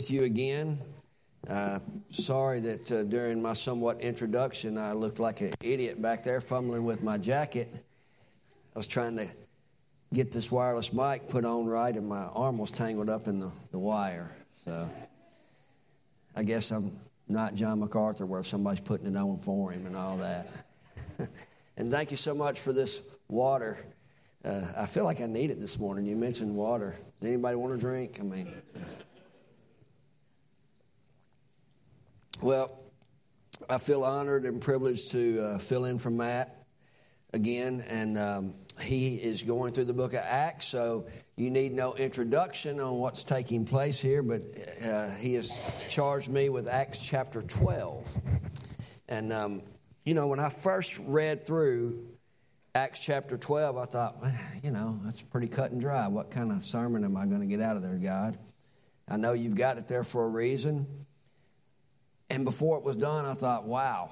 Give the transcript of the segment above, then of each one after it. with you again. Sorry that during my somewhat introduction, I looked like an idiot back there fumbling with my jacket. I was trying to get this wireless mic put on right, and my arm was tangled up in the wire. So I guess I'm not John MacArthur where somebody's putting it on for him and all that. And thank you so much for this water. I feel like I need it this morning. You mentioned water. Does anybody want a drink? Well, I feel honored and privileged to fill in for Matt again, and he is going through the book of Acts, so you need no introduction on what's taking place here, but he has charged me with Acts chapter 12. And, when I first read through Acts chapter 12, I thought, that's pretty cut and dry. What kind of sermon am I going to get out of there, God? I know you've got it there for a reason. And before it was done, I thought, wow,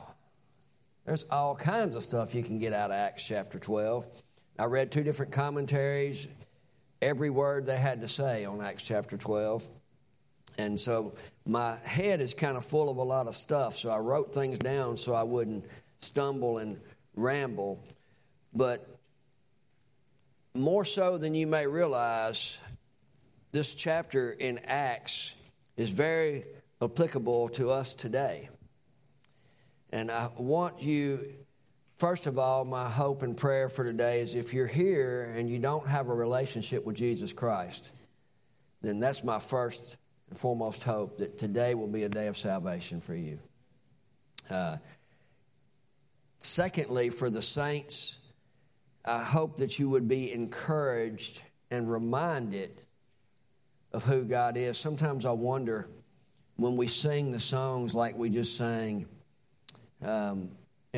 there's all kinds of stuff you can get out of Acts chapter 12. I read two different commentaries, every word they had to say on Acts chapter 12. And so my head is kind of full of a lot of stuff, so I wrote things down so I wouldn't stumble and ramble. But more so than you may realize, this chapter in Acts is very applicable to us today. And I want you, first of all, my hope and prayer for today is if you're here and you don't have a relationship with Jesus Christ, then that's my first and foremost hope, that today will be a day of salvation for you. Secondly, for the saints, I hope that you would be encouraged and reminded of who God is. Sometimes I wonder, when we sing the songs like we just sang, and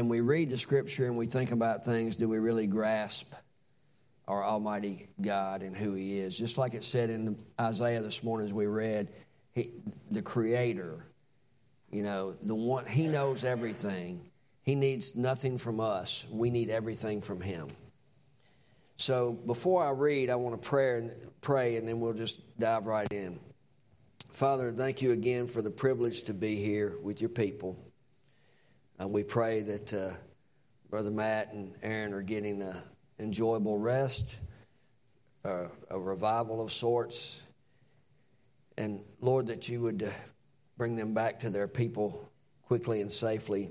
we read the Scripture and we think about things, do we really grasp our Almighty God and who He is? Just like it said in Isaiah this morning as we read, the Creator, the one, He knows everything. He needs nothing from us. We need everything from Him. So before I read, I want to pray, and then we'll just dive right in. Father, thank you again for the privilege to be here with your people. We pray that Brother Matt and Aaron are getting an enjoyable rest, a revival of sorts. And, Lord, that you would bring them back to their people quickly and safely,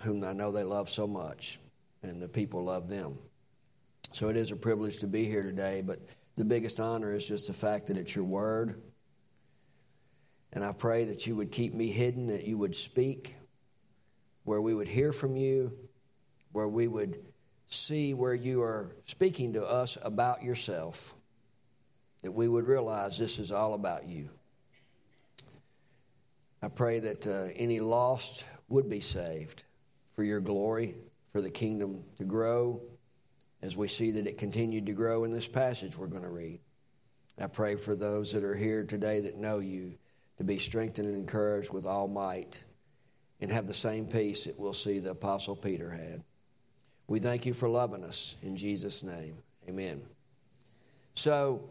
whom I know they love so much, and the people love them. So it is a privilege to be here today, but the biggest honor is just the fact that it's your word. And I pray that you would keep me hidden, that you would speak, where we would hear from you, where we would see where you are speaking to us about yourself, that we would realize this is all about you. I pray that any lost would be saved for your glory, for the kingdom to grow, as we see that it continued to grow in this passage we're going to read. I pray for those that are here today that know you, to be strengthened and encouraged with all might, and have the same peace that we'll see the Apostle Peter had. We thank you for loving us. In Jesus' name, amen. So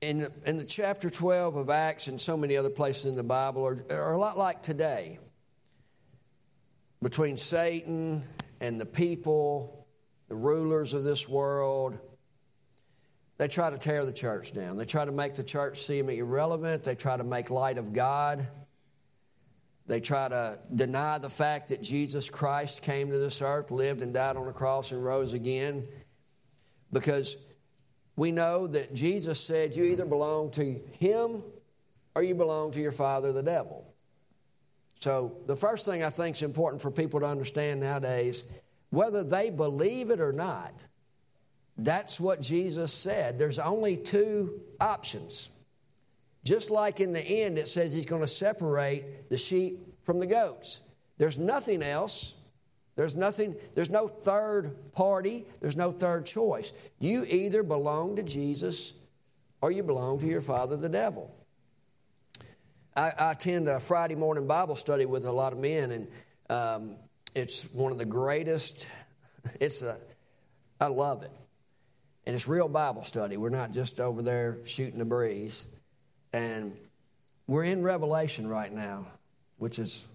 in the chapter 12 of Acts and so many other places in the Bible are a lot like today. Between Satan and the people, the rulers of this world, they try to tear the church down. They try to make the church seem irrelevant. They try to make light of God. They try to deny the fact that Jesus Christ came to this earth, lived and died on a cross and rose again. Because we know that Jesus said you either belong to Him or you belong to your father, the devil. So the first thing I think is important for people to understand nowadays, whether they believe it or not, that's what Jesus said. There's only two options. Just like in the end, it says He's going to separate the sheep from the goats. There's nothing else. There's no third party. There's no third choice. You either belong to Jesus or you belong to your father, the devil. I attend a Friday morning Bible study with a lot of men, and it's one of the greatest. I love it. And it's real Bible study. We're not just over there shooting the breeze. And We're in Revelation right now, which is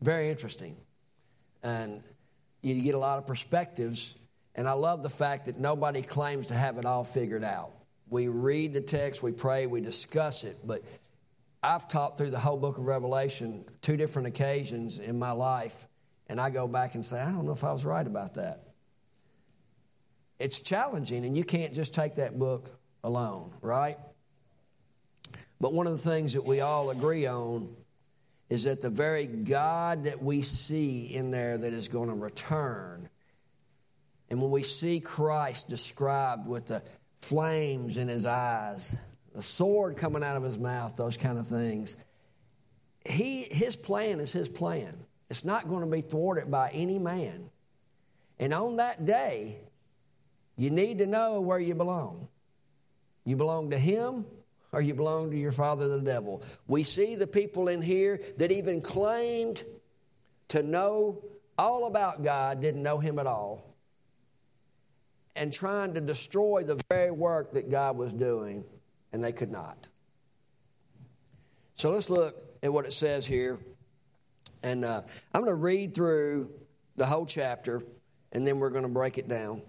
very interesting. And you get a lot of perspectives. And I love the fact that nobody claims to have it all figured out. We read the text, we pray, we discuss it. But I've taught through the whole book of Revelation 2 different occasions in my life. And I go back and say, I don't know if I was right about that. It's challenging, and you can't just take that book alone, right? But one of the things that we all agree on is that the very God that we see in there that is going to return, and when we see Christ described with the flames in his eyes, the sword coming out of his mouth, those kind of things, his plan is his plan. It's not going to be thwarted by any man. And on that day, you need to know where you belong. You belong to him, or you belong to your father, the devil. We see the people in here that even claimed to know all about God didn't know him at all, and trying to destroy the very work that God was doing, and they could not. So let's look at what it says here. And I'm going to read through the whole chapter, and then we're going to break it down.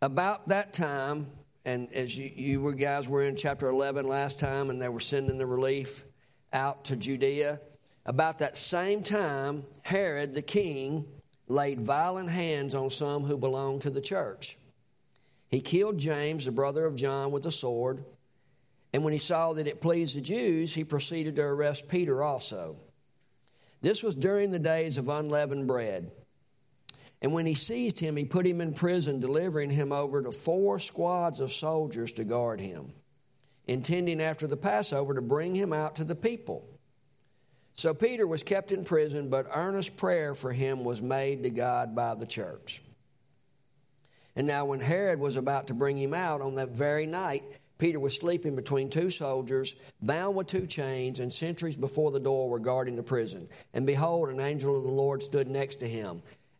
About that time, and as you guys were in chapter 11 last time, and they were sending the relief out to Judea, about that same time, Herod the king laid violent hands on some who belonged to the church. He killed James, the brother of John, with a sword. And when he saw that it pleased the Jews, he proceeded to arrest Peter also. This was during the days of unleavened bread. And when he seized him, he put him in prison, delivering him over to 4 squads of soldiers to guard him, intending after the Passover to bring him out to the people. So Peter was kept in prison, but earnest prayer for him was made to God by the church. And now when Herod was about to bring him out on that very night, Peter was sleeping between 2 soldiers, bound with 2 chains, and sentries before the door were guarding the prison. And behold, an angel of the Lord stood next to him,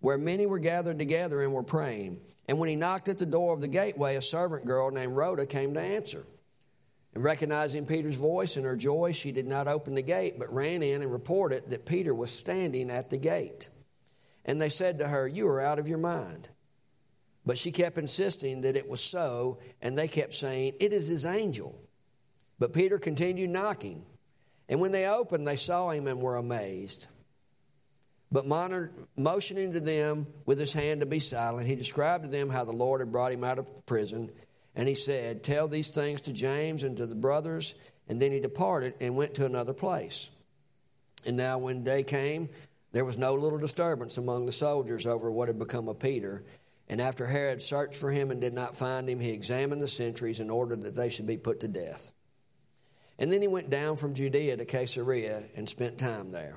where many were gathered together and were praying. And when he knocked at the door of the gateway, a servant girl named Rhoda came to answer. And recognizing Peter's voice in her joy, she did not open the gate, but ran in and reported that Peter was standing at the gate. And they said to her, "You are out of your mind." But she kept insisting that it was so, and they kept saying, "It is his angel." But Peter continued knocking. And when they opened, they saw him and were amazed. But motioning to them with his hand to be silent, he described to them how the Lord had brought him out of prison. And he said, "Tell these things to James and to the brothers." And then he departed and went to another place. And now when day came, there was no little disturbance among the soldiers over what had become of Peter. And after Herod searched for him and did not find him, he examined the sentries and ordered that they should be put to death. And then he went down from Judea to Caesarea and spent time there.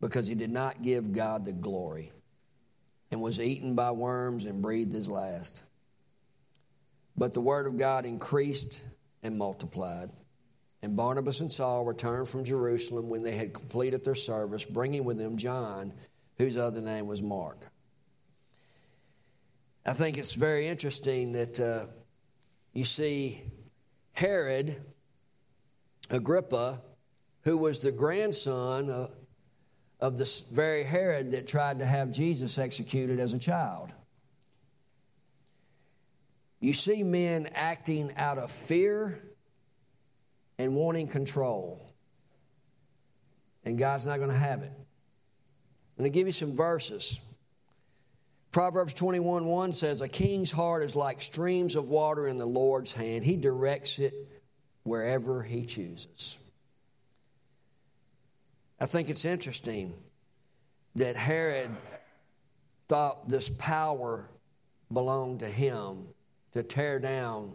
because he did not give God the glory, and was eaten by worms and breathed his last. But the word of God increased and multiplied. And Barnabas and Saul returned from Jerusalem when they had completed their service, bringing with them John, whose other name was Mark. I think it's very interesting that you see Herod Agrippa, who was the grandson of this very Herod that tried to have Jesus executed as a child. You see men acting out of fear and wanting control. And God's not going to have it. I'm going to give you some verses. Proverbs 21:1 says, "A king's heart is like streams of water in the Lord's hand. He directs it wherever he chooses." I think it's interesting that Herod thought this power belonged to him to tear down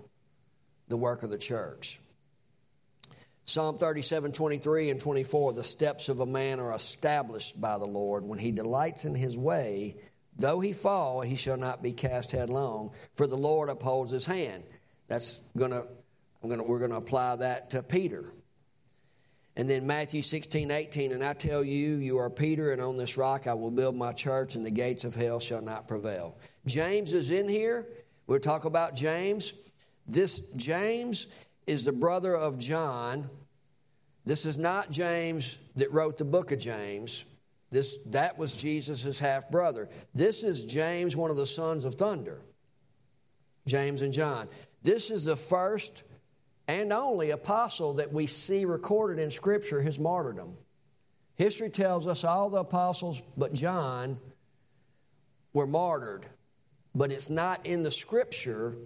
the work of the church. Psalm 37:23 and 24, "The steps of a man are established by the Lord. When he delights in his way, though he fall, he shall not be cast headlong, for the Lord upholds his hand." We're going to apply that to Peter. And then Matthew 16:18, "And I tell you, you are Peter, and on this rock I will build my church, and the gates of hell shall not prevail." James is in here. We'll talk about James. This James is the brother of John. This is not James that wrote the book of James. That was Jesus' half-brother. This is James, one of the sons of thunder, James and John. This is the first and only apostle that we see recorded in Scripture, his martyrdom. History tells us all the apostles but John were martyred, but it's not in the Scripture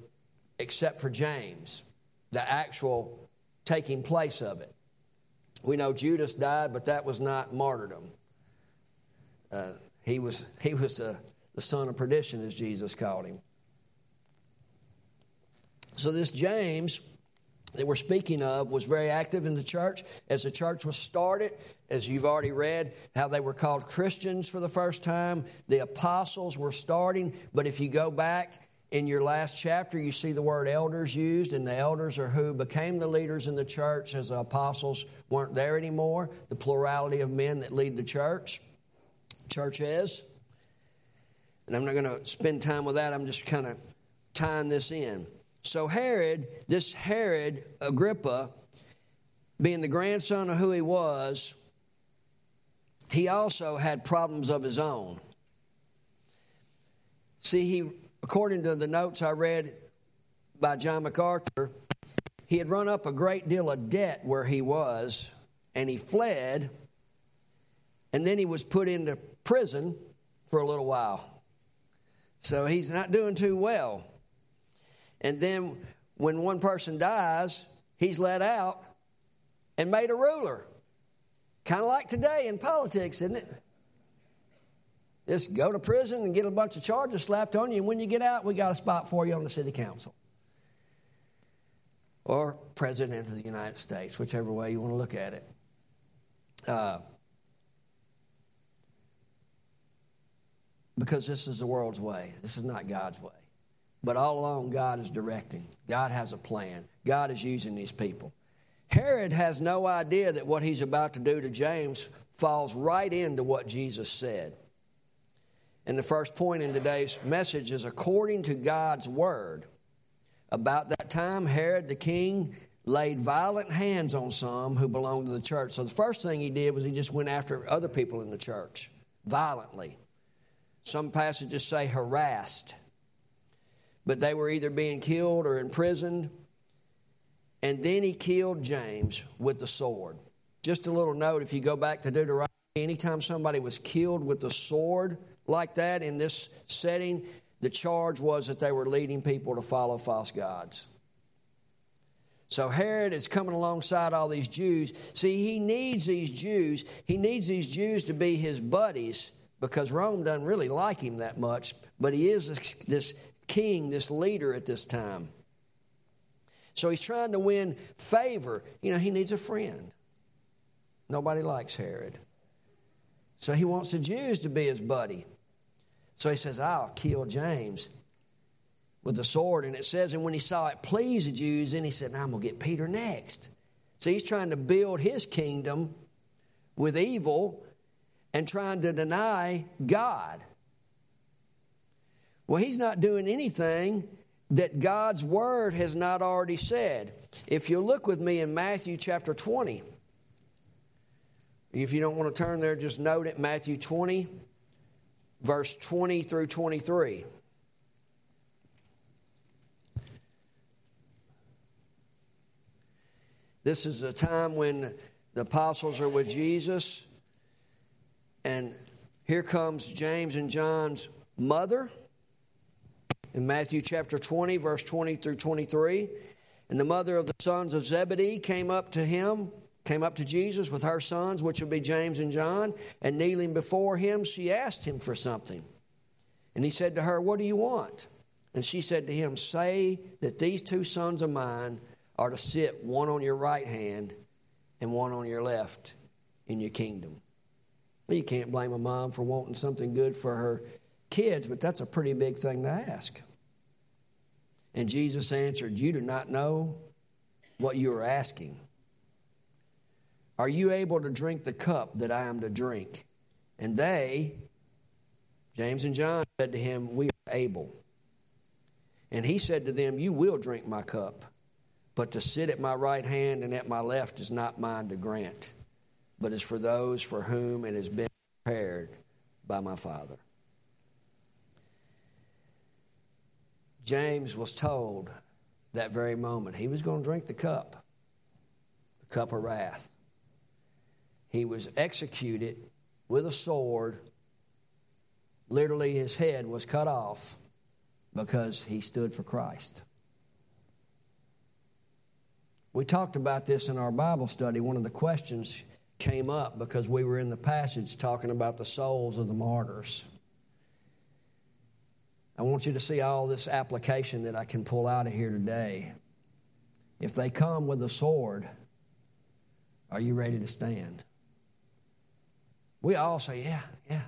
except for James, the actual taking place of it. We know Judas died, but that was not martyrdom. He was the son of perdition, as Jesus called him. So this James that we're speaking of was very active in the church as the church was started. As you've already read, how they were called Christians for the first time. The apostles were starting. But if you go back in your last chapter, you see the word elders used, and the elders are who became the leaders in the church as the apostles weren't there anymore. The plurality of men that lead the church, churches. And I'm not going to spend time with that. I'm just kind of tying this in. So Herod Agrippa, being the grandson of who he was, he also had problems of his own. See, according to the notes I read by John MacArthur, he had run up a great deal of debt where he was, and he fled, and then he was put into prison for a little while. So he's not doing too well. And then when one person dies, he's let out and made a ruler. Kind of like today in politics, isn't it? Just go to prison and get a bunch of charges slapped on you, and when you get out, we got a spot for you on the city council. Or president of the United States, whichever way you want to look at it. Because this is the world's way. This is not God's way. But all along, God is directing. God has a plan. God is using these people. Herod has no idea that what he's about to do to James falls right into what Jesus said. And the first point in today's message is according to God's word. About that time, Herod the king laid violent hands on some who belonged to the church. So the first thing he did was he just went after other people in the church violently. Some passages say harassed. But they were either being killed or imprisoned. And then he killed James with the sword. Just a little note, if you go back to Deuteronomy, anytime somebody was killed with the sword like that in this setting, the charge was that they were leading people to follow false gods. So Herod is coming alongside all these Jews. See, he needs these Jews. He needs these Jews to be his buddies because Rome doesn't really like him that much, but he is this king, this leader at this time. So he's trying to win favor. You know, he needs a friend. Nobody likes Herod. So he wants the Jews to be his buddy. So he says, "I'll kill James with the sword." And it says, and when he saw it please the Jews, then he said, "Now I'm going to get Peter next." So he's trying to build his kingdom with evil and trying to deny God. Well, he's not doing anything that God's word has not already said. If you look with me in Matthew chapter 20, if you don't want to turn there, just note it, Matthew 20, verse 20 through 23. This is a time when the apostles are with Jesus, and here comes James and John's mother in Matthew chapter 20, verse 20 through 23. And the mother of the sons of Zebedee came up to Jesus with her sons, which would be James and John, and kneeling before him, she asked him for something. And he said to her, "What do you want?" And she said to him, "Say that these two sons of mine are to sit one on your right hand and one on your left in your kingdom." Well, you can't blame a mom for wanting something good for her kids, but that's a pretty big thing to ask. And Jesus answered, "You do not know what you are asking. Are you able to drink the cup that I am to drink?" And they, James and John, said to him, "We are able." And he said to them, "You will drink my cup. But to sit at my right hand and at my left is not mine to grant, but is for those for whom it has been prepared by my Father." James was told that very moment he was going to drink the cup of wrath. He was executed with a sword. Literally, his head was cut off because he stood for Christ. We talked about this in our Bible study. One of the questions came up because we were in the passage talking about the souls of the martyrs. I want you to see all this application that I can pull out of here today. If they come with a sword, are you ready to stand? We all say, yeah.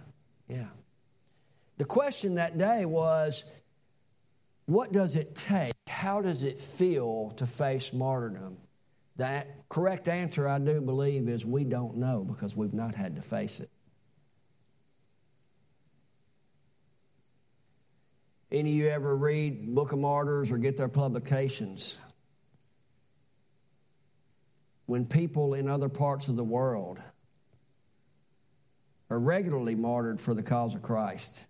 The question that day was, what does it take? How does it feel to face martyrdom? That correct answer, I do believe, is we don't know because we've not had to face it. Any of you ever read Book of Martyrs or get their publications? When people in other parts of the world are regularly martyred for the cause of Christ,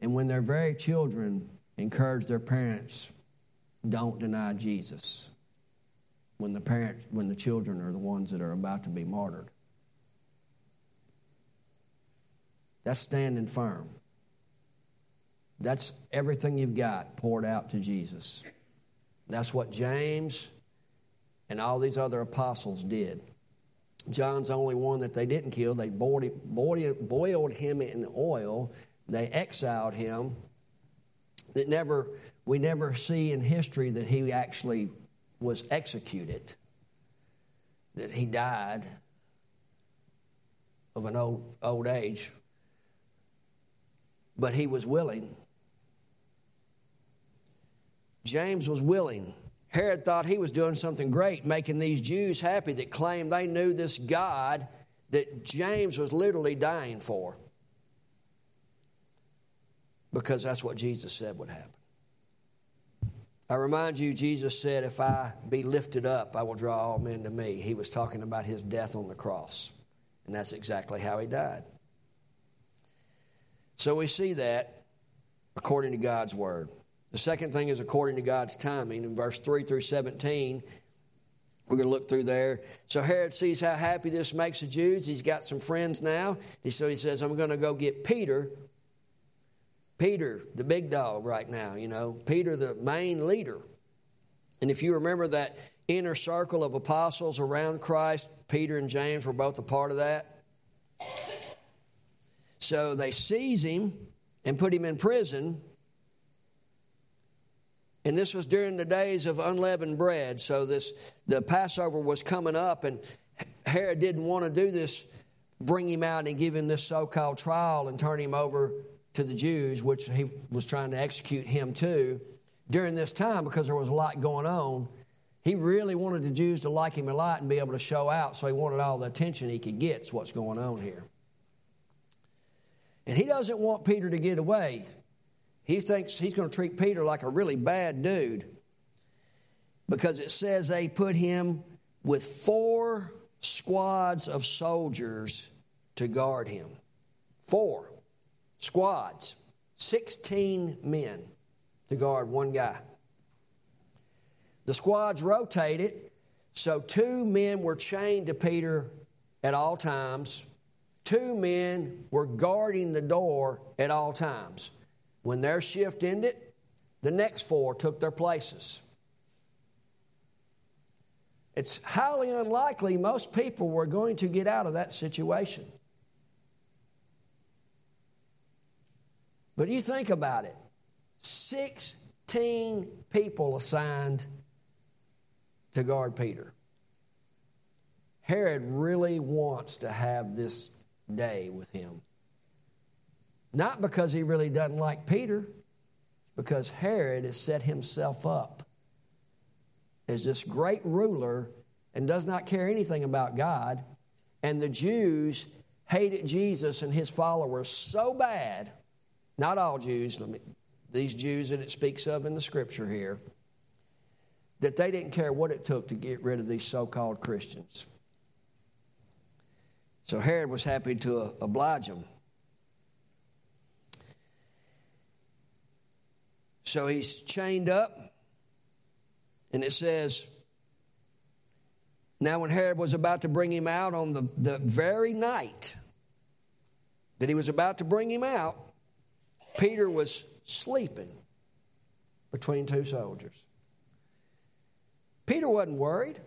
and when their very children encourage their parents, don't deny Jesus, when the children are the ones that are about to be martyred. That's standing firm. That's everything you've got poured out to Jesus. That's what James and all these other apostles did. John's the only one that they didn't kill. They boiled him in oil. They exiled him. We never see in history that he actually was executed, that he died of an old age. But he was willing. James was willing. Herod thought he was doing something great, making these Jews happy that claimed they knew this God that James was literally dying for. Because that's what Jesus said would happen. I remind you, Jesus said, "If I be lifted up, I will draw all men to me." He was talking about his death on the cross. And that's exactly how he died. So we see that according to God's word. The second thing is according to God's timing. In verse 3 through 17, we're going to look through there. So Herod sees how happy this makes the Jews. He's got some friends now. So he says, "I'm going to go get Peter." Peter, the big dog right now, Peter, the main leader. And if you remember that inner circle of apostles around Christ, Peter and James were both a part of that. So they seize him and put him in prison. And this was during the days of unleavened bread. So the Passover was coming up, and Herod didn't want to do this, bring him out and give him this so-called trial and turn him over to the Jews, which he was trying to execute him too. During this time, because there was a lot going on, he really wanted the Jews to like him a lot and be able to show out, so he wanted all the attention he could get is what's going on here. And he doesn't want Peter to get away. He thinks he's going to treat Peter like a really bad dude, because it says they put him with 4 squads of soldiers to guard him. 4 squads, 16 men to guard one guy. The squads rotated, so 2 men were chained to Peter at all times. 2 men were guarding the door at all times. When their shift ended, the next 4 took their places. It's highly unlikely most people were going to get out of that situation. But you think about it. 16 people assigned to guard Peter. Herod really wants to have this day with him. Not because he really doesn't like Peter, because Herod has set himself up as this great ruler and does not care anything about God. And the Jews hated Jesus and his followers so bad, not all Jews, these Jews that it speaks of in the Scripture here, that they didn't care what it took to get rid of these so-called Christians. So Herod was happy to oblige them. So he's chained up. And it says, now when Herod was about to bring him out on the very night that he was about to bring him out, Peter was sleeping between 2 soldiers. Peter wasn't worried.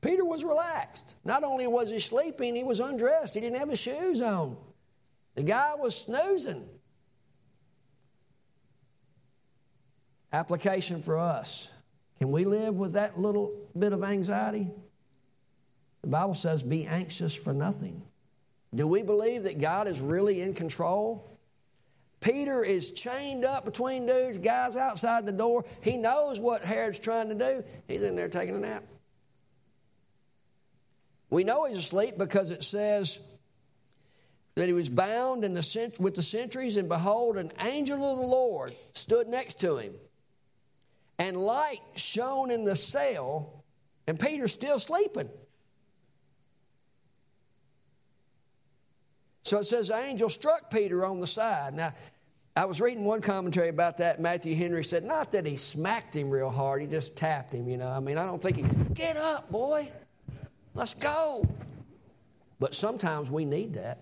Peter was relaxed. Not only was he sleeping, he was undressed. He didn't have his shoes on. The guy was snoozing. Application for us. Can we live with that little bit of anxiety? The Bible says, be anxious for nothing. Do we believe that God is really in control? Peter is chained up between dudes, guys outside the door. He knows what Herod's trying to do. He's in there taking a nap. We know he's asleep because it says that he was bound with the sentries, and behold, an angel of the Lord stood next to him. And light shone in the cell, and Peter's still sleeping. So it says the angel struck Peter on the side. Now, I was reading one commentary about that. Matthew Henry said, not that he smacked him real hard. He just tapped him, you know. I mean, I don't think he, get up, boy. Let's go. But sometimes we need that.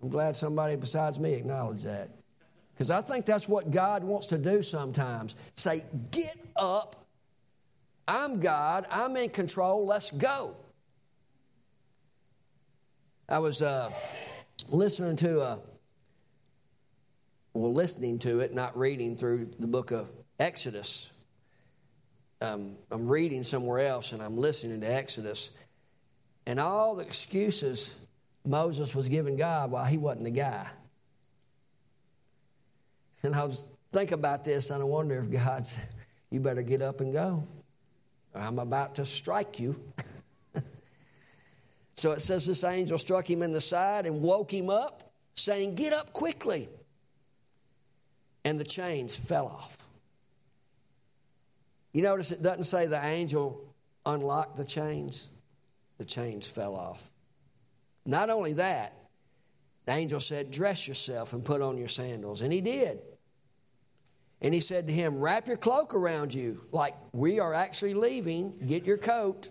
I'm glad somebody besides me acknowledged that. Because I think that's what God wants to do sometimes. Say, get up. I'm God. I'm in control. Let's go. I was listening to it, not reading through the book of Exodus. I'm reading somewhere else, and I'm listening to Exodus. And all the excuses Moses was giving God, well, he wasn't the guy. And I was thinking about this, and I wonder if God said, you better get up and go, or I'm about to strike you. So it says this angel struck him in the side and woke him up, saying, get up quickly. And the chains fell off. You notice it doesn't say the angel unlocked the chains. The chains fell off. Not only that, the angel said, dress yourself and put on your sandals. And he did. And he said to him, wrap your cloak around you, like we are actually leaving. Get your coat.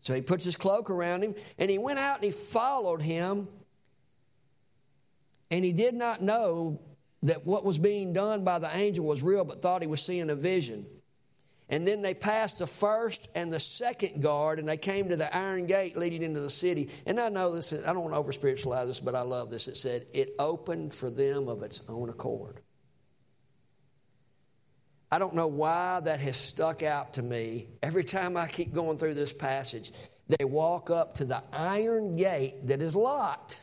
So he puts his cloak around him, and he went out and he followed him. And he did not know that what was being done by the angel was real, but thought he was seeing a vision. And then they passed the first and the second guard, and they came to the iron gate leading into the city. And I know this, I don't want to over-spiritualize this, but I love this. It said, it opened for them of its own accord. I don't know why that has stuck out to me. Every time I keep going through this passage, they walk up to the iron gate that is locked.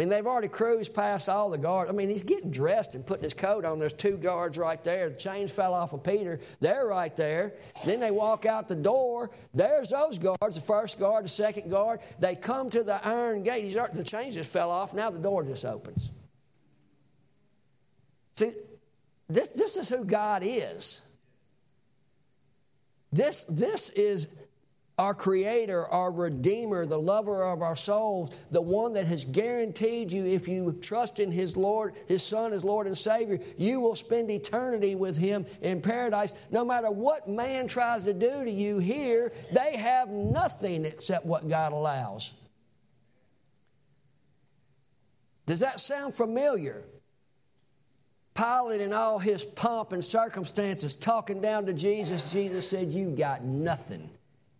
I mean, they've already cruised past all the guards. I mean, he's getting dressed and putting his coat on. There's two guards right there. The chains fell off of Peter. They're right there. Then they walk out the door. There's those guards, the first guard, the second guard. They come to the iron gate. The chains just fell off. Now the door just opens. See, this is who God is. This is our Creator, our Redeemer, the lover of our souls, the one that has guaranteed you, if you trust in His Son as Lord and Savior, you will spend eternity with Him in paradise. No matter what man tries to do to you here, they have nothing except what God allows. Does that sound familiar? Pilate, in all his pomp and circumstances, talking down to Jesus, Jesus said, "You got nothing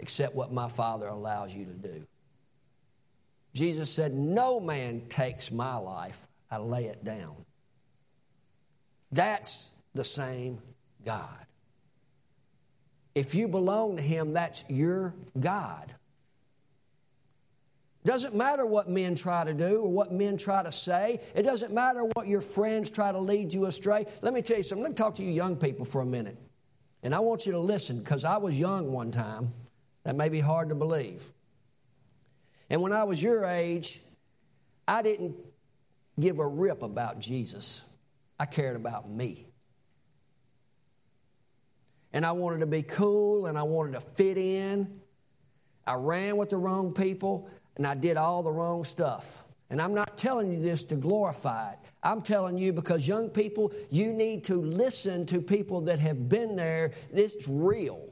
except what my Father allows you to do." Jesus said, "No man takes my life. I lay it down." That's the same God. If you belong to Him, that's your God. Doesn't matter what men try to do or what men try to say. It doesn't matter what your friends try to lead you astray. Let me tell you something. Let me talk to you young people for a minute. And I want you to listen, because I was young one time. That may be hard to believe. And when I was your age, I didn't give a rip about Jesus. I cared about me. And I wanted to be cool, and I wanted to fit in. I ran with the wrong people, and I did all the wrong stuff. And I'm not telling you this to glorify it. I'm telling you because, young people, you need to listen to people that have been there. It's real.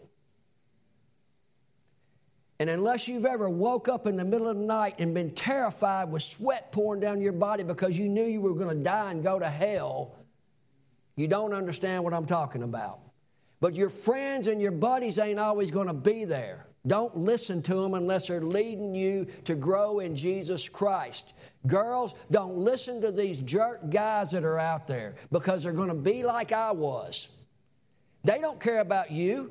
And unless you've ever woke up in the middle of the night and been terrified with sweat pouring down your body because you knew you were going to die and go to hell, you don't understand what I'm talking about. But your friends and your buddies ain't always going to be there. Don't listen to them unless they're leading you to grow in Jesus Christ. Girls, don't listen to these jerk guys that are out there, because they're going to be like I was. They don't care about you.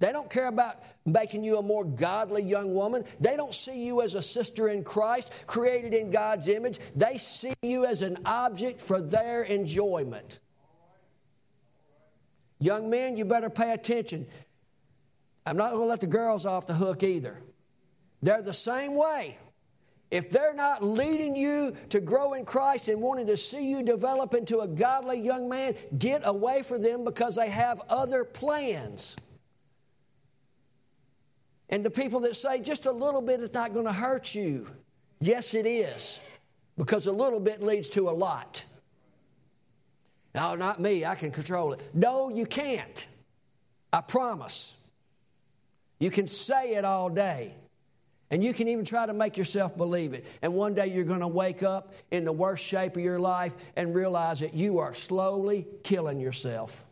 They don't care about making you a more godly young woman. They don't see you as a sister in Christ, created in God's image. They see you as an object for their enjoyment. Young men, you better pay attention. I'm not going to let the girls off the hook either. They're the same way. If they're not leading you to grow in Christ and wanting to see you develop into a godly young man, get away from them, because they have other plans. And the people that say just a little bit is not going to hurt you. Yes, it is, because a little bit leads to a lot. No, not me. I can control it. No, you can't. I promise. You can say it all day, and you can even try to make yourself believe it. And one day you're going to wake up in the worst shape of your life and realize that you are slowly killing yourself.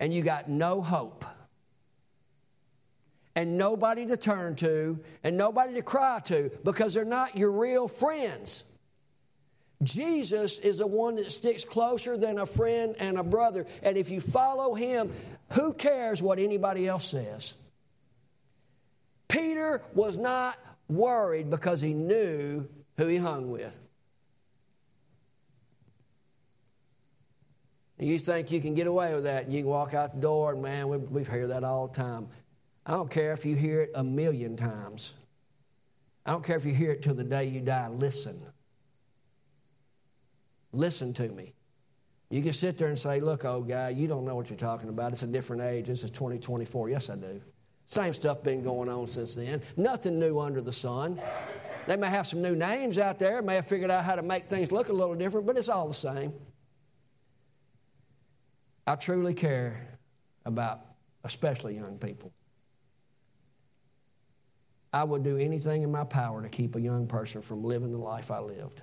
And you got no hope. And nobody to turn to, and nobody to cry to, because they're not your real friends. Jesus is the one that sticks closer than a friend and a brother. And if you follow Him, who cares what anybody else says? Peter was not worried because he knew who he hung with. And you think you can get away with that, and you can walk out the door, and man, we hear that all the time. I don't care if you hear it 1,000,000 times. I don't care if you hear it till the day you die. Listen. Listen to me. You can sit there and say, "Look, old guy, you don't know what you're talking about. It's a different age. This is 2024. Yes, I do. Same stuff been going on since then. Nothing new under the sun. They may have some new names out there, may have figured out how to make things look a little different, but it's all the same. I truly care about especially young people. I would do anything in my power to keep a young person from living the life I lived.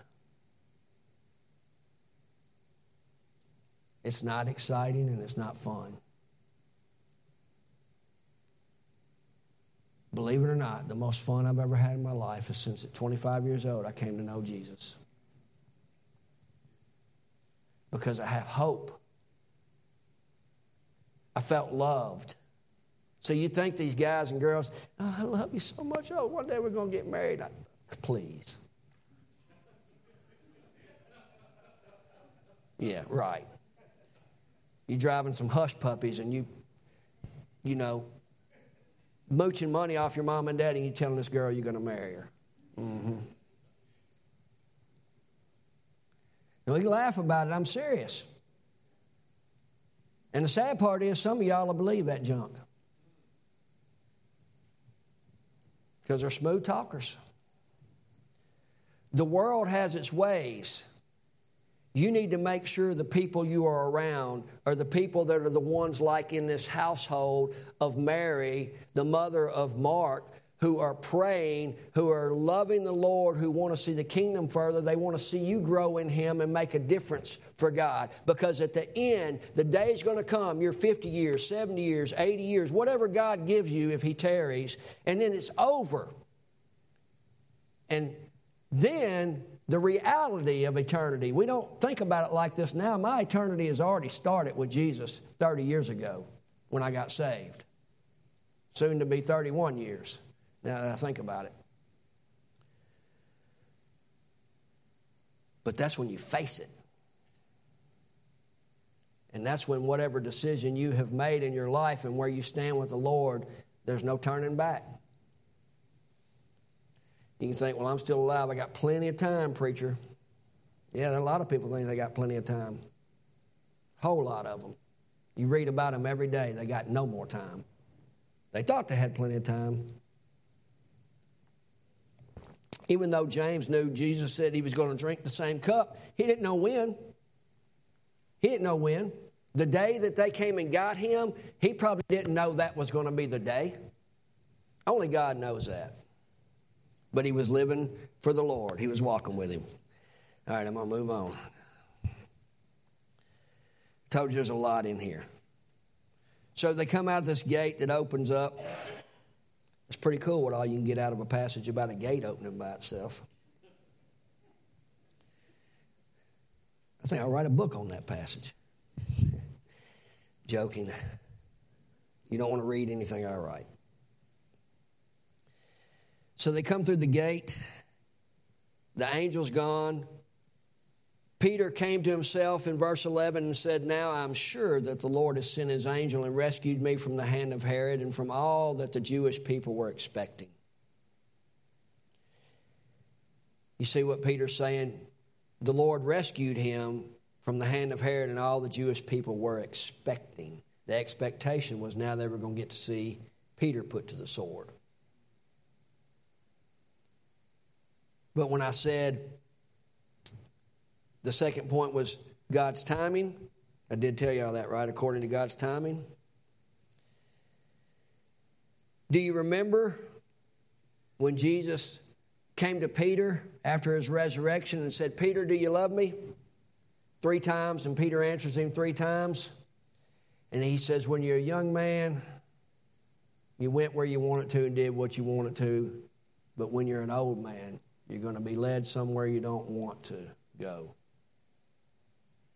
It's not exciting, and it's not fun. Believe it or not, the most fun I've ever had in my life is since at 25 years old I came to know Jesus. Because I have hope. I felt loved. So you think these guys and girls, "Oh, I love you so much. Oh, one day we're going to get married." Please. Yeah, right. You're driving some hush puppies and you know, mooching money off your mom and dad, and you're telling this girl you're going to marry her. Mm-hmm. Now, we laugh about it. I'm serious. And the sad part is some of y'all will believe that junk because they're smooth talkers. The world has its ways. You need to make sure the people you are around are the people that are the ones like in this household of Mary, the mother of Mark, who are praying, who are loving the Lord, who want to see the kingdom further. They want to see you grow in Him and make a difference for God. Because at the end, the day's going to come. You're 50 years, 70 years, 80 years, whatever God gives you if He tarries. And then it's over. And then the reality of eternity. We don't think about it like this now. My eternity has already started with Jesus 30 years ago when I got saved. Soon to be 31 years now that I think about it. But that's when you face it. And that's when whatever decision you have made in your life and where you stand with the Lord, there's no turning back. You can think, well, I'm still alive. I got plenty of time, preacher. Yeah, there are a lot of people think they got plenty of time. A whole lot of them. You read about them every day. They got no more time. They thought they had plenty of time. Even though James knew Jesus said he was going to drink the same cup, he didn't know when. He didn't know when. The day that they came and got him, he probably didn't know that was going to be the day. Only God knows that. But he was living for the Lord. He was walking with Him. All right, I'm going to move on. I told you there's a lot in here. So they come out of this gate that opens up. It's pretty cool what all you can get out of a passage about a gate opening by itself. I think I'll write a book on that passage. Joking. You don't want to read anything I write. So they come through the gate. The angel's gone. Peter came to himself in verse 11 and said, "Now I'm sure that the Lord has sent His angel and rescued me from the hand of Herod and from all that the Jewish people were expecting." You see what Peter's saying? The Lord rescued him from the hand of Herod and all the Jewish people were expecting. The expectation was now they were going to get to see Peter put to the sword. But when I said the second point was God's timing, I did tell you all that, right? According to God's timing. Do you remember when Jesus came to Peter after His resurrection and said, "Peter, do you love me?" 3 times, and Peter answers Him 3 times. And He says, "When you're a young man, you went where you wanted to and did what you wanted to. But when you're an old man, you're going to be led somewhere you don't want to go."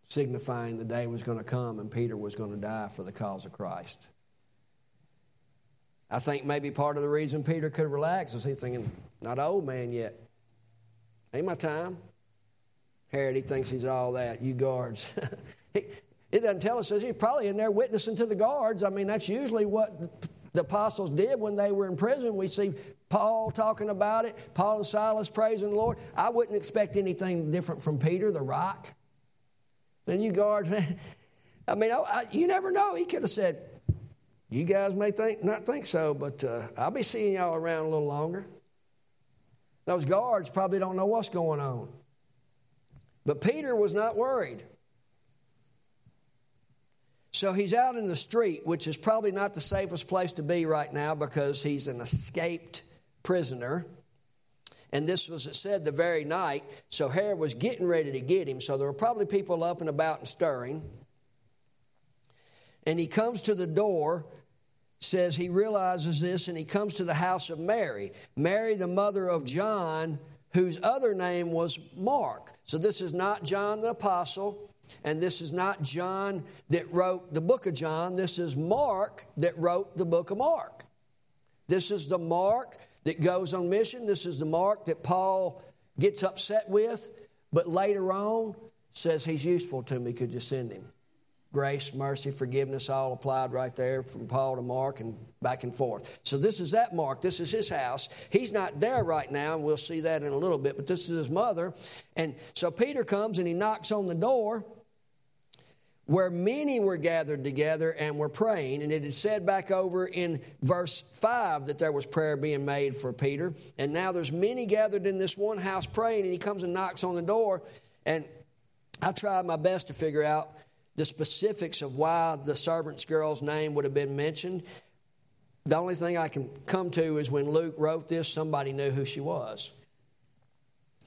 Signifying the day was going to come and Peter was going to die for the cause of Christ. I think maybe part of the reason Peter could relax is he's thinking, not an old man yet. Ain't my time. Herod, he thinks he's all that. You guards. It doesn't tell us. He's probably in there witnessing to the guards. I mean, that's usually what the apostles did when they were in prison. We see Paul talking about it. Paul and Silas praising the Lord. I wouldn't expect anything different from Peter, the rock. Then you guards, I mean, you never know. He could have said, "You guys may not think so, but I'll be seeing y'all around a little longer." Those guards probably don't know what's going on. But Peter was not worried. So he's out in the street, which is probably not the safest place to be right now because he's an escaped prisoner. And this was, it said, the very night. So Herod was getting ready to get him. So there were probably people up and about and stirring. And he comes to the door, says he realizes this, and he comes to the house of Mary. Mary, the mother of John, whose other name was Mark. So this is not John the Apostle. And this is not John that wrote the book of John. This is Mark that wrote the book of Mark. This is the Mark that goes on mission. This is the Mark that Paul gets upset with, but later on says he's useful to me, could you send him? Grace, mercy, forgiveness, all applied right there from Paul to Mark and back and forth. So this is that Mark. This is his house. He's not there right now, and we'll see that in a little bit, but this is his mother. And so Peter comes and he knocks on the door where many were gathered together and were praying. And it is said back over in verse 5 that there was prayer being made for Peter. And now there's many gathered in this one house praying, and he comes and knocks on the door. And I tried my best to figure out the specifics of why the servant's girl's name would have been mentioned. The only thing I can come to is when Luke wrote this, somebody knew who she was.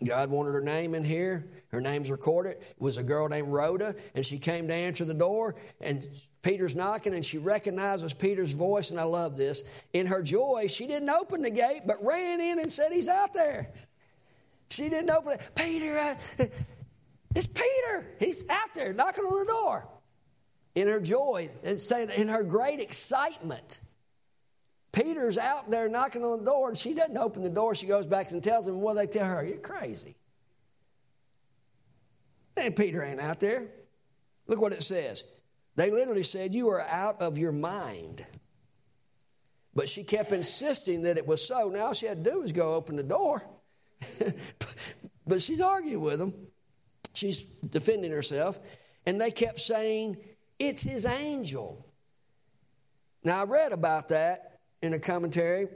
God wanted her name in here. Her name's recorded. It was a girl named Rhoda, and she came to answer the door, and Peter's knocking, and she recognizes Peter's voice, and I love this. In her joy, she didn't open the gate, but ran in and said, "He's out there." She didn't open it. "Peter, it's Peter. He's out there knocking on the door." In her joy, in her great excitement, Peter's out there knocking on the door, and she doesn't open the door. She goes back and tells him. Well, they tell her, "You're crazy. And Peter ain't out there." Look what it says. They literally said, "You are out of your mind." But she kept insisting that it was so. Now all she had to do was go open the door. But she's arguing with him. She's defending herself. And they kept saying, "It's his angel." Now, I read about that in a commentary.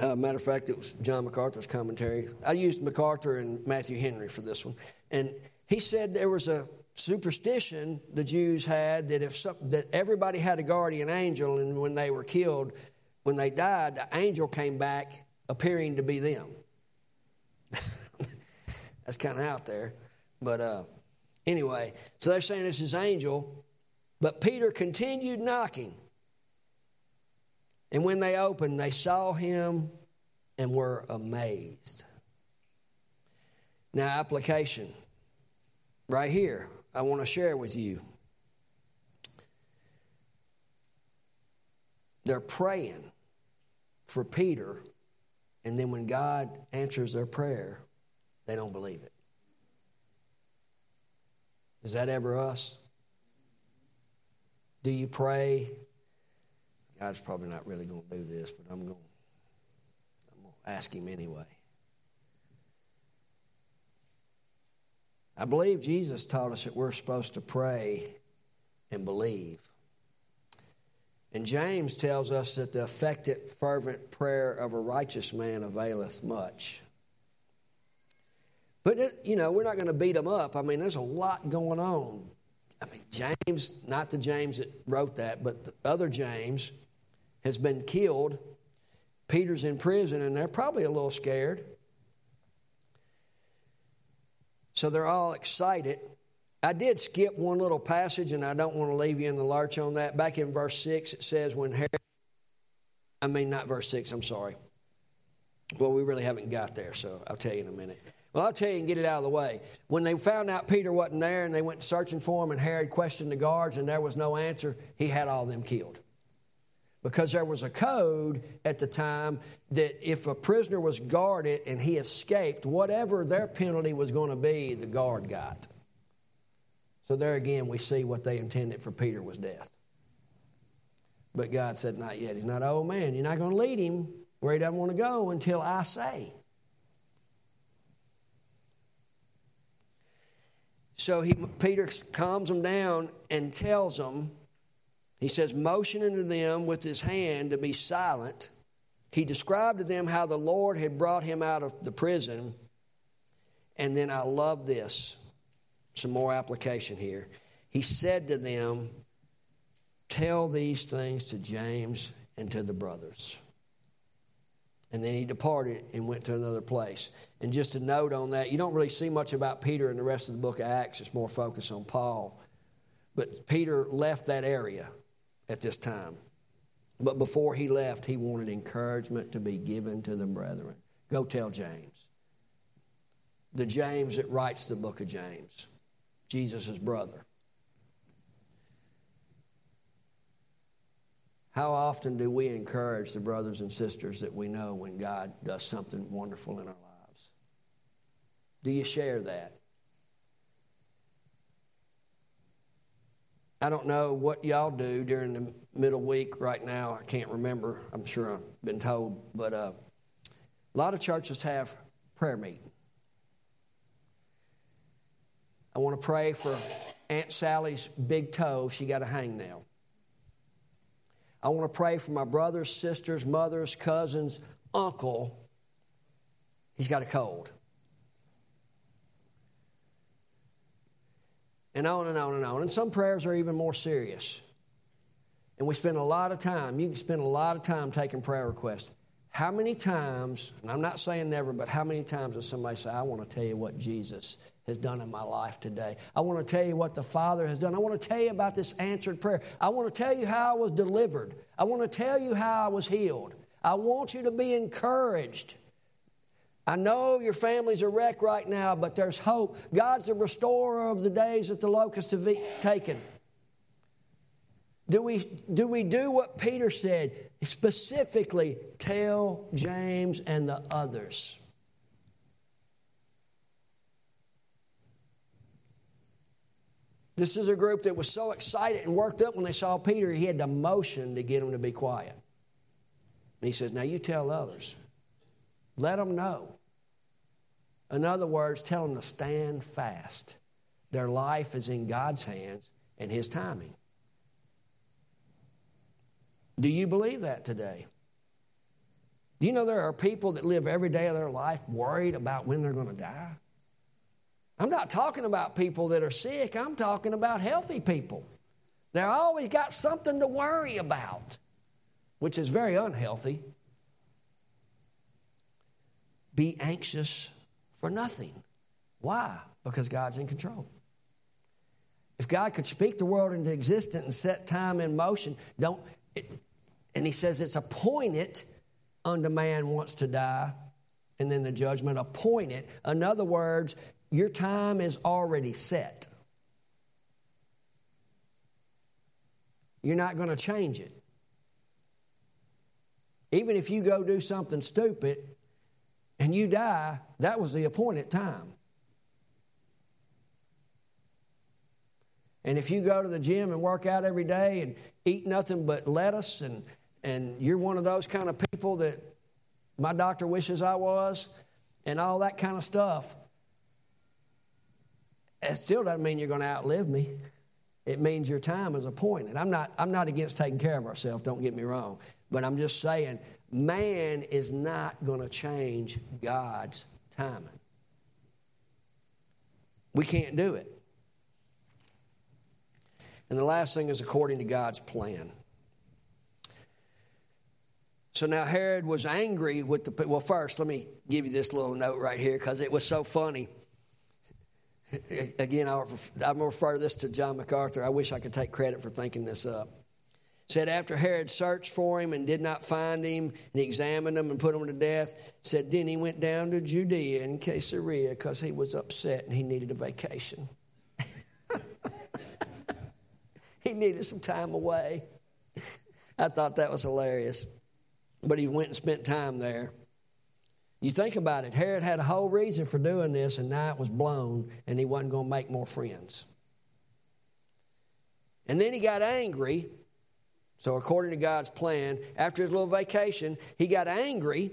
Matter of fact, it was John MacArthur's commentary. I used MacArthur and Matthew Henry for this one. And he said there was a superstition the Jews had that everybody had a guardian angel, and when they were killed, when they died, the angel came back appearing to be them. That's kind of out there. But anyway, so they're saying it's his angel. But Peter continued knocking. And when they opened, they saw him and were amazed. Now, application. Right here, I want to share with you. They're praying for Peter, and then when God answers their prayer, they don't believe it. Is that ever us? Do you pray? God's probably not really going to do this, but I'm going to ask him anyway. I believe Jesus taught us that we're supposed to pray and believe. And James tells us that the effective, fervent prayer of a righteous man availeth much. But, we're not going to beat them up. I mean, there's a lot going on. I mean, James, not the James that wrote that, but the other James has been killed. Peter's in prison, and they're probably a little scared. So they're all excited. I did skip one little passage, and I don't want to leave you in the lurch on that. Back in verse 6, it says when Herod... I mean, not verse 6, I'm sorry. Well, we really haven't got there, so I'll tell you in a minute. Well, I'll tell you and get it out of the way. When they found out Peter wasn't there and they went searching for him and Herod questioned the guards and there was no answer, he had all of them killed. Because there was a code at the time that if a prisoner was guarded and he escaped, whatever their penalty was going to be, the guard got. So there again, we see what they intended for Peter was death. But God said, not yet. He's not an old man. You're not going to lead him where he doesn't want to go until I say. So Peter calms them down and tells them, he says, motioning to them with his hand to be silent, he described to them how the Lord had brought him out of the prison. And then I love this. Some more application here. He said to them, tell these things to James and to the brothers. And then he departed and went to another place. And just a note on that, you don't really see much about Peter in the rest of the book of Acts. It's more focused on Paul. But Peter left that area at this time. But before he left, he wanted encouragement to be given to the brethren. Go tell James. The James that writes the book of James. Jesus' brother. How often do we encourage the brothers and sisters that we know when God does something wonderful in our lives? Do you share that? I don't know what y'all do during the middle week right now. I can't remember. I'm sure I've been told. But a lot of churches have prayer meeting. I want to pray for Aunt Sally's big toe. She got a hangnail. I want to pray for my brothers, sisters, mothers, cousins, uncle. He's got a cold. And on and on and on. And some prayers are even more serious. And we spend a lot of time. You can spend a lot of time taking prayer requests. How many times, and I'm not saying never, but how many times does somebody say, I want to tell you what Jesus has done in my life today. I want to tell you what the Father has done. I want to tell you about this answered prayer. I want to tell you how I was delivered. I want to tell you how I was healed. I want you to be encouraged. I know your family's a wreck right now, but there's hope. God's the restorer of the days that the locusts have taken. Do we do what Peter said? Specifically, tell James and the others. This is a group that was so excited and worked up when they saw Peter, he had to motion to get them to be quiet. And he says, now you tell others. Let them know. In other words, tell them to stand fast. Their life is in God's hands and His timing. Do you believe that today? Do you know there are people that live every day of their life worried about when they're going to die? I'm not talking about people that are sick. I'm talking about healthy people. They're always got something to worry about, which is very unhealthy. Be anxious for nothing. Why? Because God's in control. If God could speak the world into existence and set time in motion, and He says it's appointed unto man once to die, and then the judgment appointed. In other words, your time is already set. You're not going to change it. Even if you go do something stupid and you die, that was the appointed time. And if you go to the gym and work out every day and eat nothing but lettuce and you're one of those kind of people that my doctor wishes I was and all that kind of stuff, it still doesn't mean you're going to outlive me. It means your time is appointed. I'm not against taking care of ourselves, don't get me wrong. But I'm just saying, man is not going to change God's timing. We can't do it. And the last thing is according to God's plan. So now Herod was angry with the... Well, first, let me give you this little note right here because it was so funny. Again, I'm going to refer this to John MacArthur. I wish I could take credit for thinking this up. It said, after Herod searched for him and did not find him, and he examined him and put him to death, it said, then he went down to Judea and Caesarea because he was upset and he needed a vacation. He needed some time away. I thought that was hilarious. But he went and spent time there. You think about it, Herod had a whole reason for doing this, and now it was blown, and he wasn't going to make more friends. And then he got angry. So according to God's plan, after his little vacation, he got angry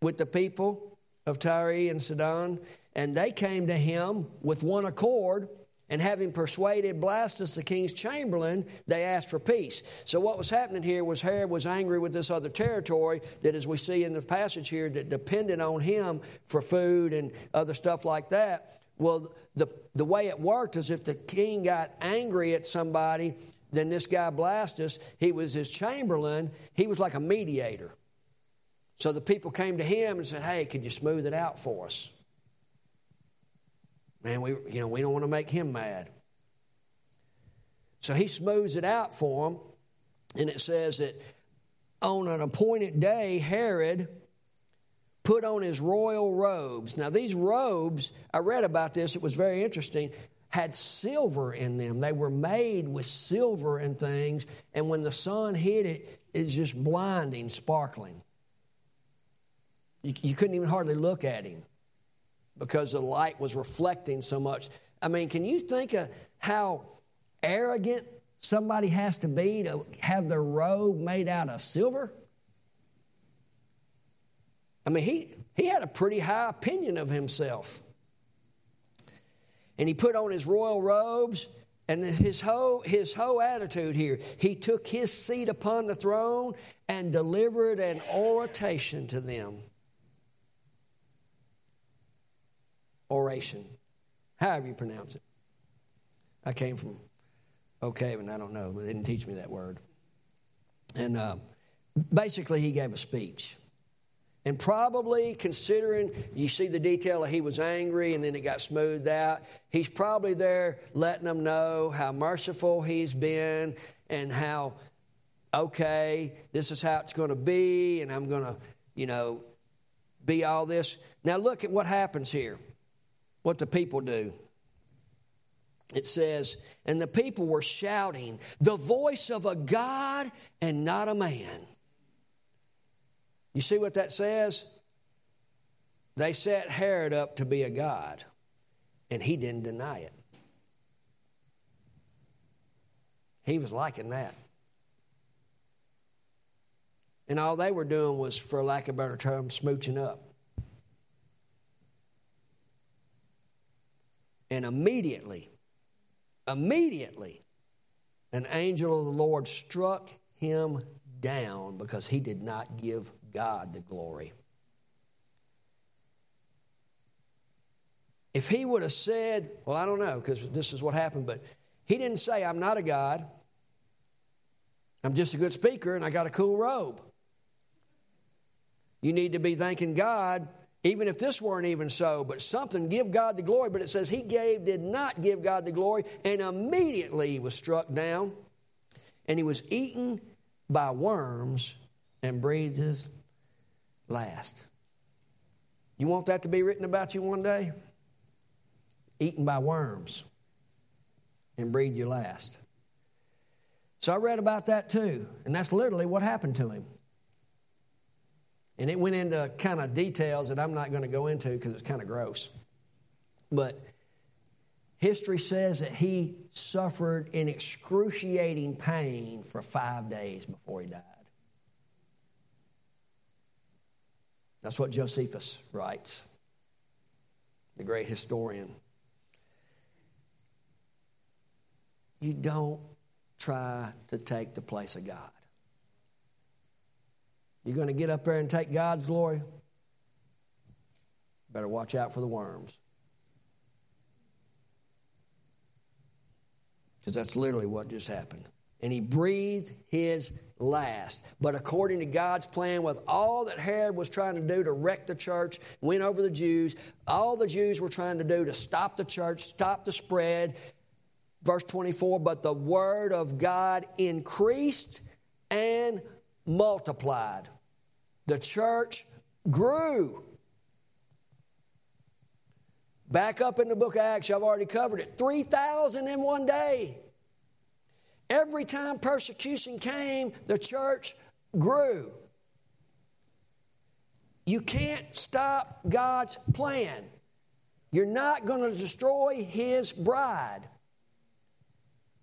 with the people of Tyre and Sidon, and they came to him with one accord, and having persuaded Blastus, the king's chamberlain, they asked for peace. So what was happening here was Herod was angry with this other territory that, as we see in the passage here, that depended on him for food and other stuff like that. Well, the way it worked is if the king got angry at somebody, then this guy Blastus, he was his chamberlain. He was like a mediator. So the people came to him and said, hey, could you smooth it out for us? Man, we don't want to make him mad. So he smooths it out for him, and it says that on an appointed day, Herod put on his royal robes. Now, these robes, I read about this. It was very interesting. Had silver in them. They were made with silver and things, and when the sun hit it, it's just blinding, sparkling. You couldn't even hardly look at him, because the light was reflecting so much. I mean, can you think of how arrogant somebody has to be to have their robe made out of silver? I mean, he had a pretty high opinion of himself. And he put on his royal robes, and his whole attitude here, he took his seat upon the throne and delivered an oration to them. Oration. However you pronounce it. I came from Okave, and I don't know. They didn't teach me that word. And basically, he gave a speech. And probably considering, you see the detail, he was angry and then it got smoothed out. He's probably there letting them know how merciful he's been and how, okay, this is how it's going to be and I'm going to, be all this. Now look at what happens here, what the people do. It says, and the people were shouting, the voice of a God and not a man. You see what that says? They set Herod up to be a god, and he didn't deny it. He was liking that. And all they were doing was, for lack of a better term, smooching up. And immediately, an angel of the Lord struck him down because he did not give God the glory. If he would have said, well, I don't know, because this is what happened, but he didn't say, I'm not a god. I'm just a good speaker and I got a cool robe. You need to be thanking God, even if this weren't even so, but something, give God the glory. But it says he did not give God the glory, and immediately he was struck down, and he was eaten by worms and breathed his last. You want that to be written about you one day? Eaten by worms and breathed your last. So I read about that too, and that's literally what happened to him. And it went into kind of details that I'm not going to go into because it's kind of gross. But history says that he suffered in excruciating pain for 5 days before he died. That's what Josephus writes, the great historian. You don't try to take the place of God. You're going to get up there and take God's glory? Better watch out for the worms. Because that's literally what just happened. And he breathed his last. But according to God's plan, with all that Herod was trying to do to wreck the church, win over the Jews, all the Jews were trying to do to stop the church, stop the spread. Verse 24, but the word of God increased and multiplied. The church grew. Back up in the book of Acts, I've already covered it. 3,000 in one day. Every time persecution came, the church grew. You can't stop God's plan. You're not going to destroy his bride.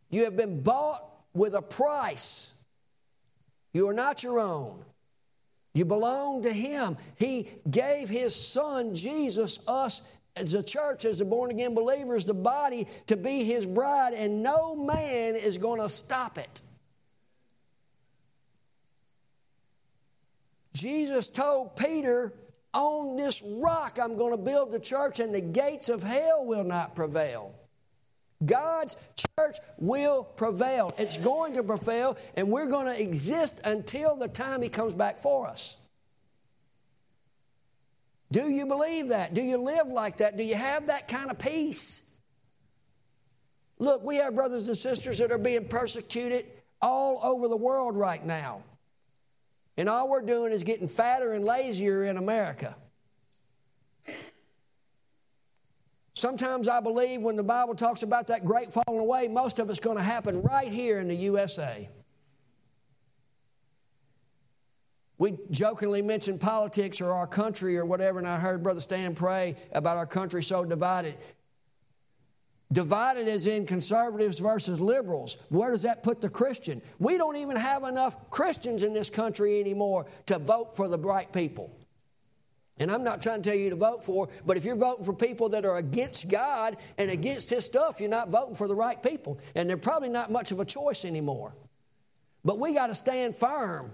You have been bought with a price. You are not your own. You belong to him. He gave his son, Jesus, us as a church, as the born-again believers, the body, to be his bride, and no man is going to stop it. Jesus told Peter, on this rock I'm going to build the church, and the gates of hell will not prevail. God's church will prevail. It's going to prevail, and we're going to exist until the time he comes back for us. Do you believe that? Do you live like that? Do you have that kind of peace? Look, we have brothers and sisters that are being persecuted all over the world right now. And all we're doing is getting fatter and lazier in America. Sometimes I believe when the Bible talks about that great falling away, most of it's going to happen right here in the USA. We jokingly mention politics or our country or whatever, and I heard Brother Stan pray about our country so divided. Divided as in conservatives versus liberals. Where does that put the Christian? We don't even have enough Christians in this country anymore to vote for the right people. And I'm not trying to tell you to vote for, but if you're voting for people that are against God and against His stuff, you're not voting for the right people. And they're probably not much of a choice anymore. But we got to stand firm.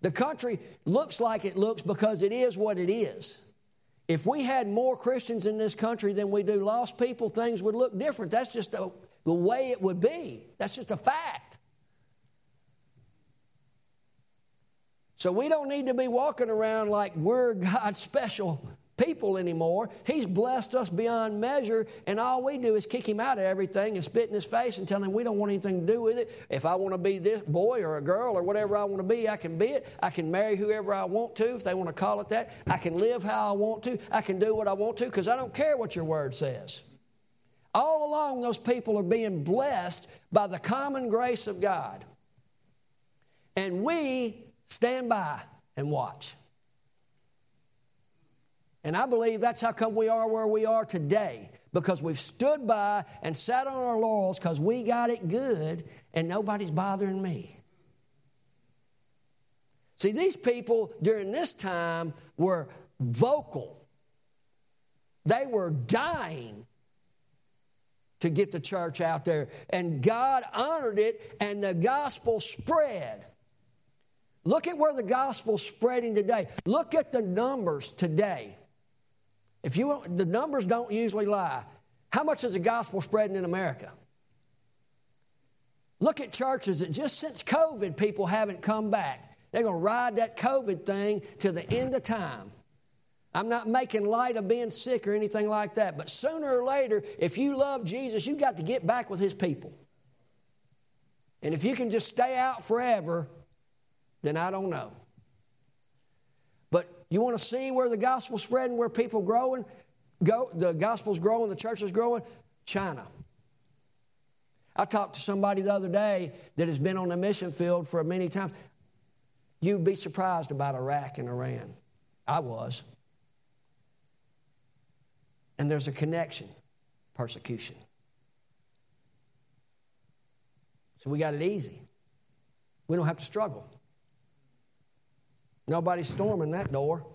The country looks like it looks because it is what it is. If we had more Christians in this country than we do lost people, things would look different. That's just the way it would be. That's just a fact. So we don't need to be walking around like we're God's special people anymore. He's blessed us beyond measure, and all we do is kick Him out of everything and spit in His face and tell Him we don't want anything to do with it. If I want to be this boy or a girl or whatever I want to be, I can be it. I can marry whoever I want to, if they want to call it that. I can live how I want to. I can do what I want to because I don't care what your word says. All along, those people are being blessed by the common grace of God. And we stand by and watch. And I believe that's how come we are where we are today, because we've stood by and sat on our laurels because we got it good and nobody's bothering me. See, these people during this time were vocal. They were dying to get the church out there, and God honored it, and the gospel spread. Look at where the gospel's spreading today. Look at the numbers today. If you want, the numbers don't usually lie. How much is the gospel spreading in America? Look at churches that just since COVID, people haven't come back. They're going to ride that COVID thing to the end of time. I'm not making light of being sick or anything like that, but sooner or later, if you love Jesus, you've got to get back with His people. And if you can just stay out forever, then I don't know. But you want to see where the gospel's spreading, where people growing, the gospel's growing, the church is growing? China. I talked to somebody the other day that has been on the mission field for many times. You'd be surprised about Iraq and Iran. I was. And there's a connection, persecution. So we got it easy. We don't have to struggle. Nobody's storming that door.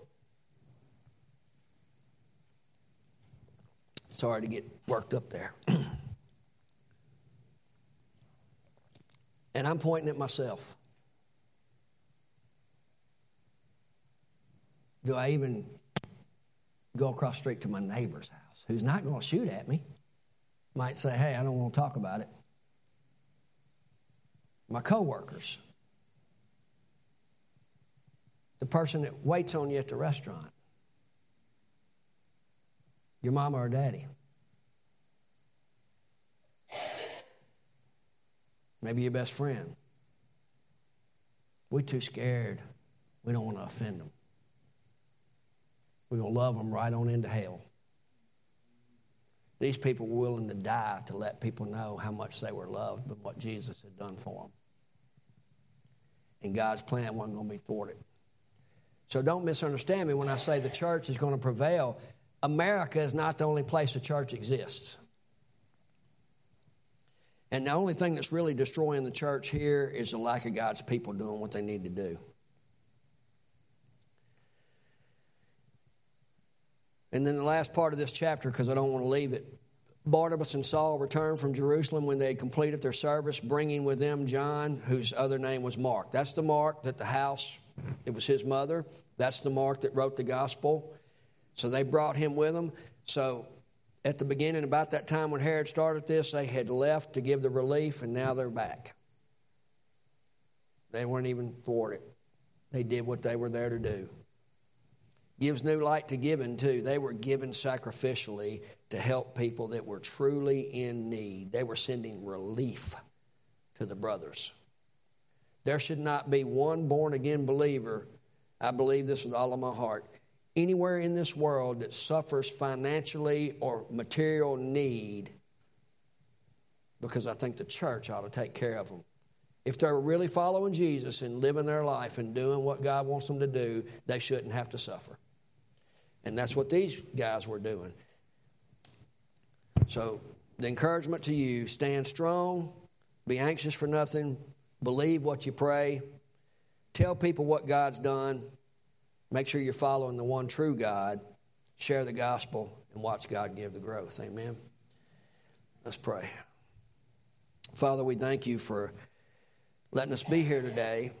Sorry to get worked up there. And I'm pointing at myself. Do I even go across the street to my neighbor's house, who's not going to shoot at me? Might say, hey, I don't want to talk about it. My coworkers. The person that waits on you at the restaurant, your mama or daddy. Maybe your best friend. We're too scared. We don't want to offend them. We're going to love them right on into hell. These people were willing to die to let people know how much they were loved and what Jesus had done for them. And God's plan wasn't going to be thwarted. So don't misunderstand me when I say the church is going to prevail. America is not the only place the church exists. And the only thing that's really destroying the church here is the lack of God's people doing what they need to do. And then the last part of this chapter, because I don't want to leave it. Barnabas and Saul returned from Jerusalem when they had completed their service, bringing with them John, whose other name was Mark. That's the Mark that the house, it was his mother. That's the Mark that wrote the gospel. So they brought him with them. So at the beginning, about that time when Herod started this, they had left to give the relief, and now they're back. They weren't even thwarted. They did what they were there to do. Gives new light to giving, too. They were given sacrificially to help people that were truly in need. They were sending relief to the brothers. There should not be one born-again believer, I believe this with all of my heart, anywhere in this world that suffers financially or material need, because I think the church ought to take care of them. If they're really following Jesus and living their life and doing what God wants them to do, they shouldn't have to suffer. And that's what these guys were doing. So the encouragement to you, stand strong, be anxious for nothing, believe what you pray, tell people what God's done, make sure you're following the one true God, share the gospel, and watch God give the growth. Amen. Let's pray. Father, we thank you for letting us be here today.